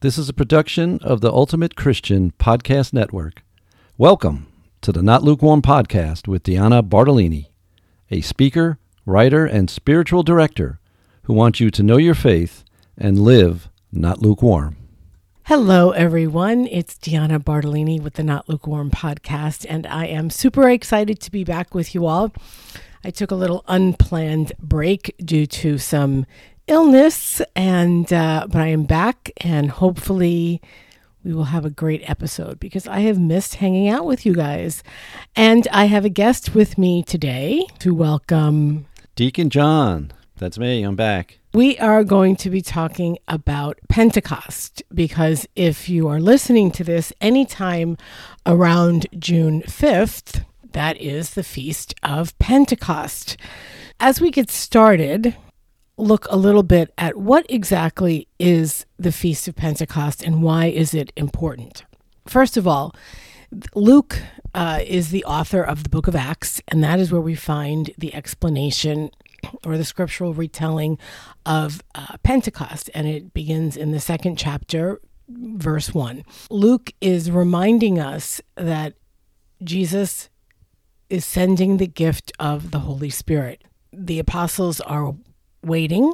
This is a production of the Ultimate Christian Podcast Network. Welcome to the Not Lukewarm Podcast with Deanna Bartolini, a speaker, writer, and spiritual director who wants you to know your faith and live not lukewarm. Hello, everyone. It's Deanna Bartolini with the Not Lukewarm Podcast, and I am super excited to be back with you all. I took a little unplanned break due to some illness, and but I am back, and hopefully we will have a great episode because I have missed hanging out with you guys. And I have a guest with me today to welcome Deacon John. That's me. I'm back. We are going to be talking about Pentecost because if you are listening to this anytime around June 5th, that is the Feast of Pentecost. As we get started, look a little bit at what exactly is the Feast of Pentecost and why is it important. First of all, Luke is the author of the Book of Acts, and that is where we find the explanation or the scriptural retelling of Pentecost, and it begins in the second chapter, verse 1. Luke is reminding us that Jesus is sending the gift of the Holy Spirit. The apostles are waiting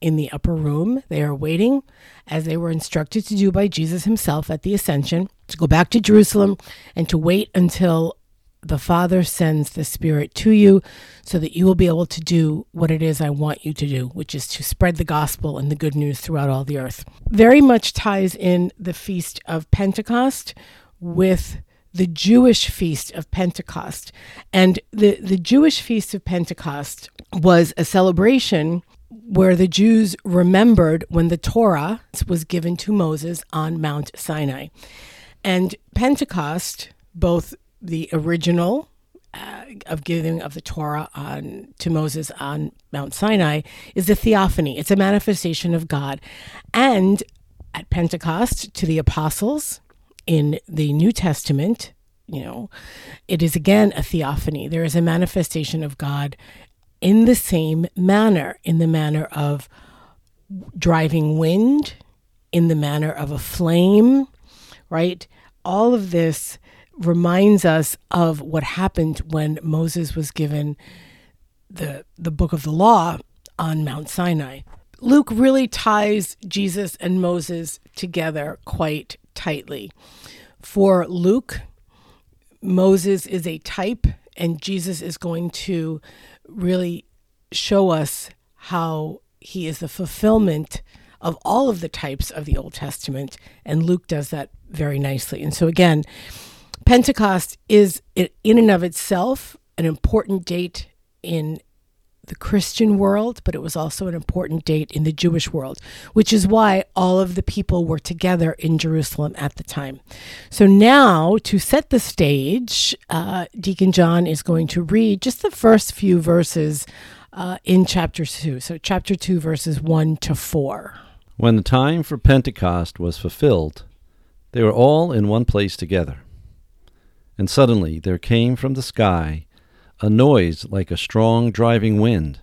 in the upper room. They are waiting, as they were instructed to do by Jesus himself at the ascension, to go back to Jerusalem and to wait until the Father sends the Spirit to you so that you will be able to do what it is I want you to do, which is to spread the gospel and the good news throughout all the earth. Very much ties in the Feast of Pentecost with the Jewish Feast of Pentecost. And the Jewish Feast of Pentecost was a celebration where the Jews remembered when the Torah was given to Moses on Mount Sinai. And Pentecost, both the original of giving of the Torah to Moses on Mount Sinai, is the theophany. It's a manifestation of God. And at Pentecost, to the apostles in the New Testament, you know, it is again a theophany. There is a manifestation of God in the same manner, in the manner of driving wind, in the manner of a flame, right? All of this reminds us of what happened when Moses was given the book of the law on Mount Sinai. Luke really ties Jesus and Moses together quite tightly. For Luke, Moses is a type, and Jesus is going to really show us how he is the fulfillment of all of the types of the Old Testament, and Luke does that very nicely. And so again, Pentecost is in and of itself an important date in the Christian world, but it was also an important date in the Jewish world, which is why all of the people were together in Jerusalem at the time. So now, to set the stage, Deacon John is going to read just the first few verses in chapter 2. So chapter 2, verses 1 to 4. When the time for Pentecost was fulfilled, they were all in one place together. And suddenly there came from the sky a noise like a strong driving wind,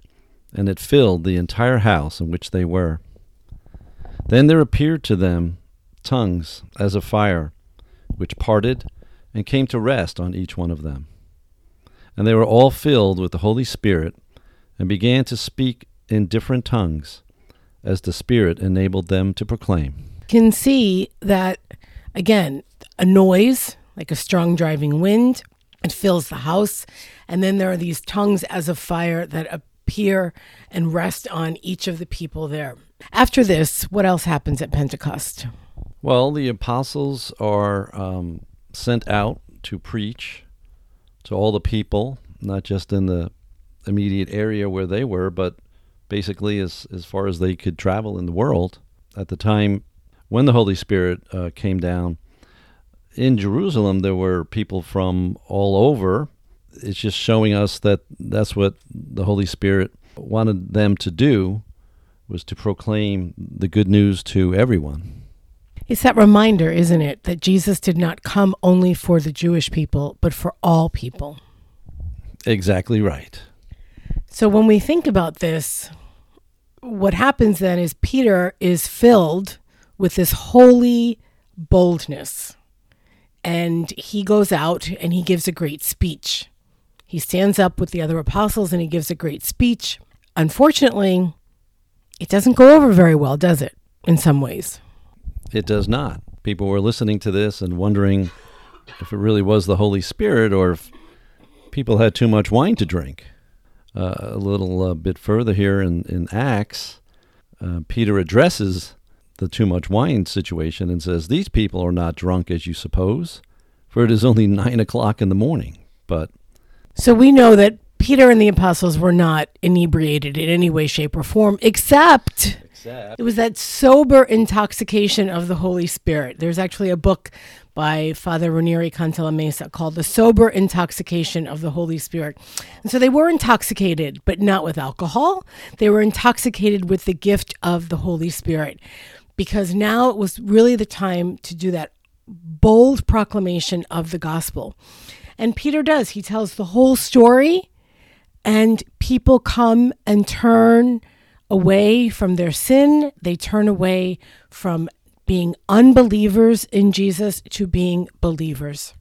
and it filled the entire house in which they were. Then there appeared to them tongues as of fire, which parted and came to rest on each one of them. And they were all filled with the Holy Spirit and began to speak in different tongues as the Spirit enabled them to proclaim. You can see that, again, a noise like a strong driving wind. It fills the house, and then there are these tongues as of fire that appear and rest on each of the people there. After this, what else happens at Pentecost? Well, the apostles are sent out to preach to all the people, not just in the immediate area where they were, but basically as far as they could travel in the world. At the time when the Holy Spirit came down, in Jerusalem, there were people from all over. It's just showing us that that's what the Holy Spirit wanted them to do, was to proclaim the good news to everyone. It's that reminder, isn't it, that Jesus did not come only for the Jewish people, but for all people. Exactly right. So when we think about this, what happens then is Peter is filled with this holy boldness. And he goes out and he gives a great speech. He stands up with the other apostles and he gives a great speech. Unfortunately, it doesn't go over very well, does it, in some ways? It does not. People were listening to this and wondering if it really was the Holy Spirit or if people had too much wine to drink. A little bit further here in Acts, Peter addresses the too much wine situation and says, "These people are not drunk as you suppose, for it is only 9 o'clock in the morning." So we know that Peter and the apostles were not inebriated in any way, shape, or form, except it was that sober intoxication of the Holy Spirit. There's actually a book by Father Ranieri Cantalamessa called The Sober Intoxication of the Holy Spirit. And so they were intoxicated, but not with alcohol. They were intoxicated with the gift of the Holy Spirit, because now it was really the time to do that bold proclamation of the gospel. And Peter does. He tells the whole story. And people come and turn away from their sin. They turn away from being unbelievers in Jesus to being believers.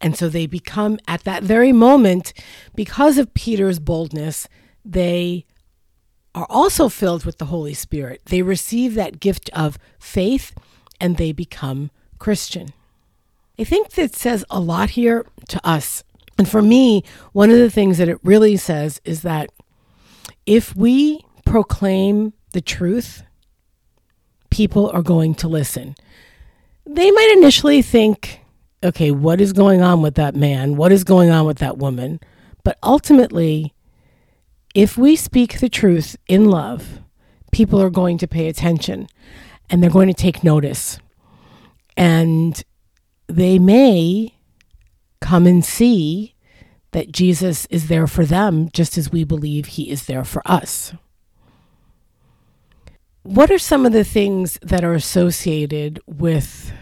And so they become, at that very moment, because of Peter's boldness, they are also filled with the Holy Spirit. They receive that gift of faith and they become Christian. I think that says a lot here to us. And for me, one of the things that it really says is that if we proclaim the truth, people are going to listen. They might initially think, okay, what is going on with that man? What is going on with that woman? But ultimately, if we speak the truth in love, people are going to pay attention and they're going to take notice. And they may come and see that Jesus is there for them, just as we believe he is there for us. What are some of the things that are associated with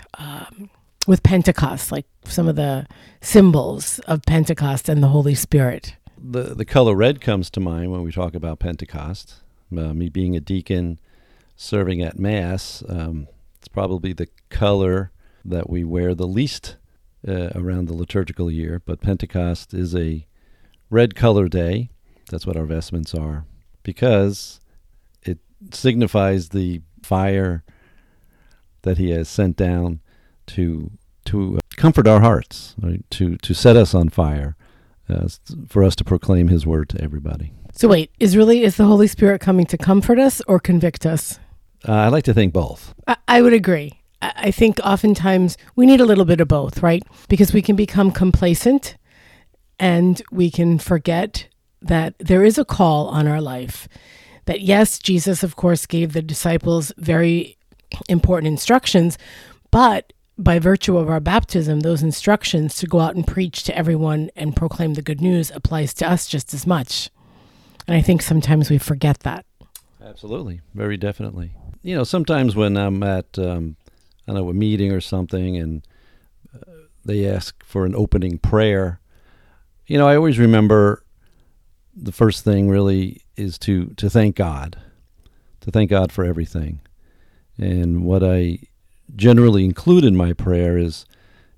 Pentecost, like some of the symbols of Pentecost and the Holy Spirit? The color red comes to mind when we talk about Pentecost. Me being a deacon, serving at Mass, it's probably the color that we wear the least around the liturgical year, but Pentecost is a red color day. That's what our vestments are, because it signifies the fire that he has sent down to comfort our hearts, right? to set us on fire, for us to proclaim his word to everybody. So wait, is the Holy Spirit coming to comfort us or convict us? I like to think both. I would agree. I think oftentimes we need a little bit of both, right? Because we can become complacent and we can forget that there is a call on our life. That yes, Jesus, of course, gave the disciples very important instructions, but by virtue of our baptism, those instructions to go out and preach to everyone and proclaim the good news applies to us just as much. And I think sometimes we forget that. Absolutely. Very definitely. You know, sometimes when I'm at a meeting or something, and they ask for an opening prayer. You know, I always remember the first thing really is to thank God, to thank God for everything. And what I generally include in my prayer is,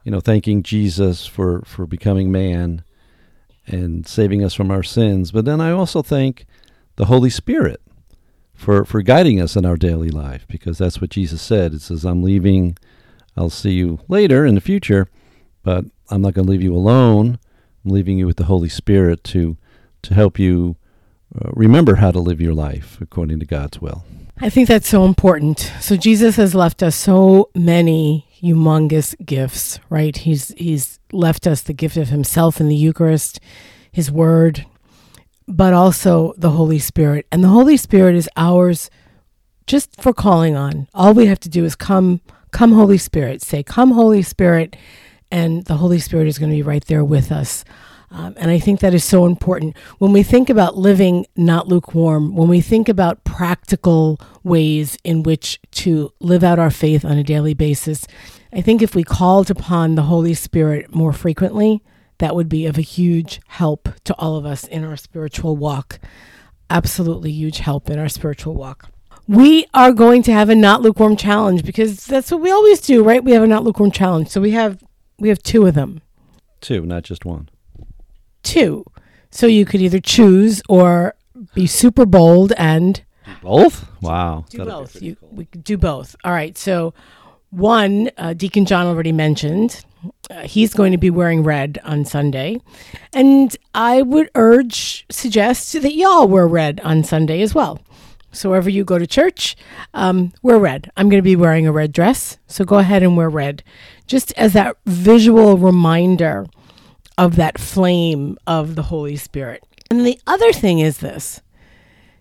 you know, thanking Jesus for becoming man and saving us from our sins. But then I also thank the Holy Spirit for guiding us in our daily life, because that's what Jesus said. It says, I'm leaving, I'll see you later in the future, but I'm not going to leave you alone. I'm leaving you with the Holy Spirit to help you remember how to live your life according to God's will. I think that's so important. So Jesus has left us so many humongous gifts, right? He's left us the gift of himself in the Eucharist, his word, but also the Holy Spirit. And the Holy Spirit is ours just for calling on. All we have to do is come Holy Spirit, say, come Holy Spirit, and the Holy Spirit is going to be right there with us. And I think that is so important. When we think about living not lukewarm, when we think about practical ways in which to live out our faith on a daily basis, I think if we called upon the Holy Spirit more frequently, that would be of a huge help to all of us in our spiritual walk. Absolutely huge help in our spiritual walk. We are going to have a Not Lukewarm Challenge because that's what we always do, right? We have a Not Lukewarm Challenge. So we have two of them. Two, not just one. Two. So you could either choose or be super bold and... Both? Wow. Do both. We could do both. All right. So one, Deacon John already mentioned. He's going to be wearing red on Sunday. And I would suggest that y'all wear red on Sunday as well. So wherever you go to church, wear red. I'm going to be wearing a red dress. So go ahead and wear red. Just as that visual reminder of that flame of the Holy Spirit. And the other thing is this.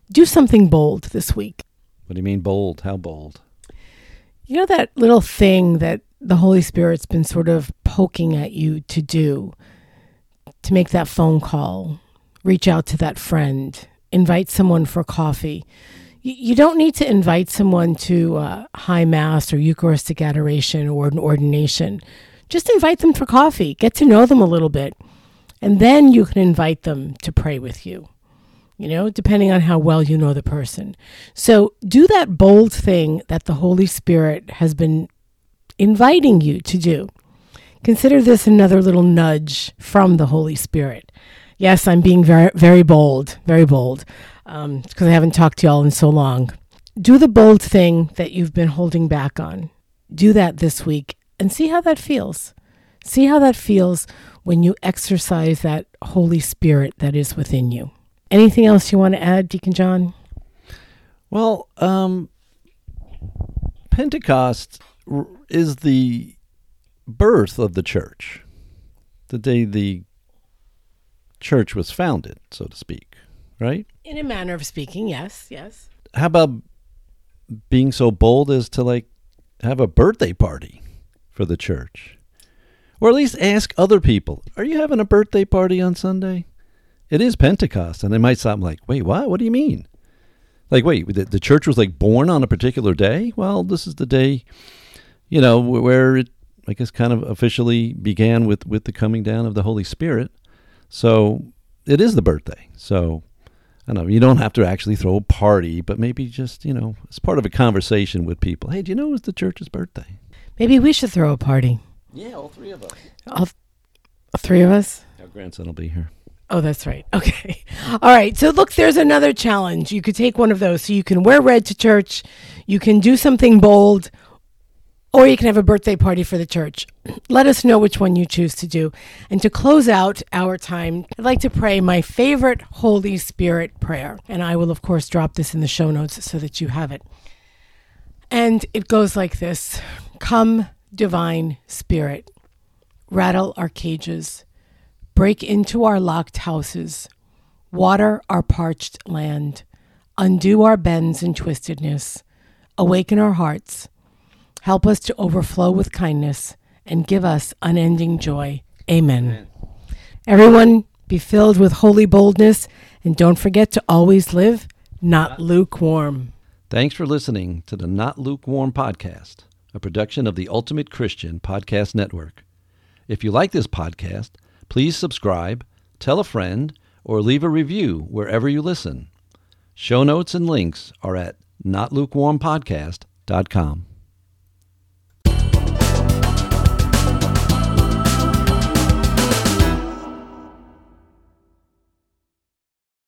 Do something bold this week. What do you mean bold? How bold? You know that little thing that the Holy Spirit's been sort of poking at you to do, to make that phone call, reach out to that friend, invite someone for coffee. You don't need to invite someone to high mass or Eucharistic adoration or an ordination. Just invite them for coffee. Get to know them a little bit. And then you can invite them to pray with you. You know, depending on how well you know the person. So do that bold thing that the Holy Spirit has been inviting you to do. Consider this another little nudge from the Holy Spirit. Yes, I'm being very, very bold, very bold, because I haven't talked to y'all in so long. Do the bold thing that you've been holding back on. Do that this week and see how that feels. See how that feels when you exercise that Holy Spirit that is within you. Anything else you want to add, Deacon John? Well, Pentecost is the birth of the church, the day the church was founded, so to speak, right? In a manner of speaking, yes, yes. How about being so bold as to, like, have a birthday party for the church? Or at least ask other people, are you having a birthday party on Sunday? It is Pentecost, and they might stop like, wait, what? What do you mean? Like, wait, the church was like born on a particular day? Well, this is the day, you know, where it, I guess, kind of officially began with the coming down of the Holy Spirit. So it is the birthday. So, I don't know, you don't have to actually throw a party, but maybe just, you know, as part of a conversation with people. Hey, do you know it's the church's birthday? Maybe we should throw a party. Yeah, all three of us. All three of us? Our grandson will be here. Oh, that's right. Okay. All right. So look, there's another challenge. You could take one of those. So you can wear red to church. You can do something bold, or you can have a birthday party for the church. Let us know which one you choose to do. And to close out our time, I'd like to pray my favorite Holy Spirit prayer. And I will, of course, drop this in the show notes so that you have it. And it goes like this. Come, divine Spirit, rattle our cages. Break into our locked houses, water our parched land, undo our bends and twistedness, awaken our hearts, help us to overflow with kindness, and give us unending joy. Amen. Everyone, be filled with holy boldness, and don't forget to always live not lukewarm. Thanks for listening to the Not Lukewarm Podcast, a production of the Ultimate Christian Podcast Network. If you like this podcast, please subscribe, tell a friend, or leave a review wherever you listen. Show notes and links are at notlukewarmpodcast.com.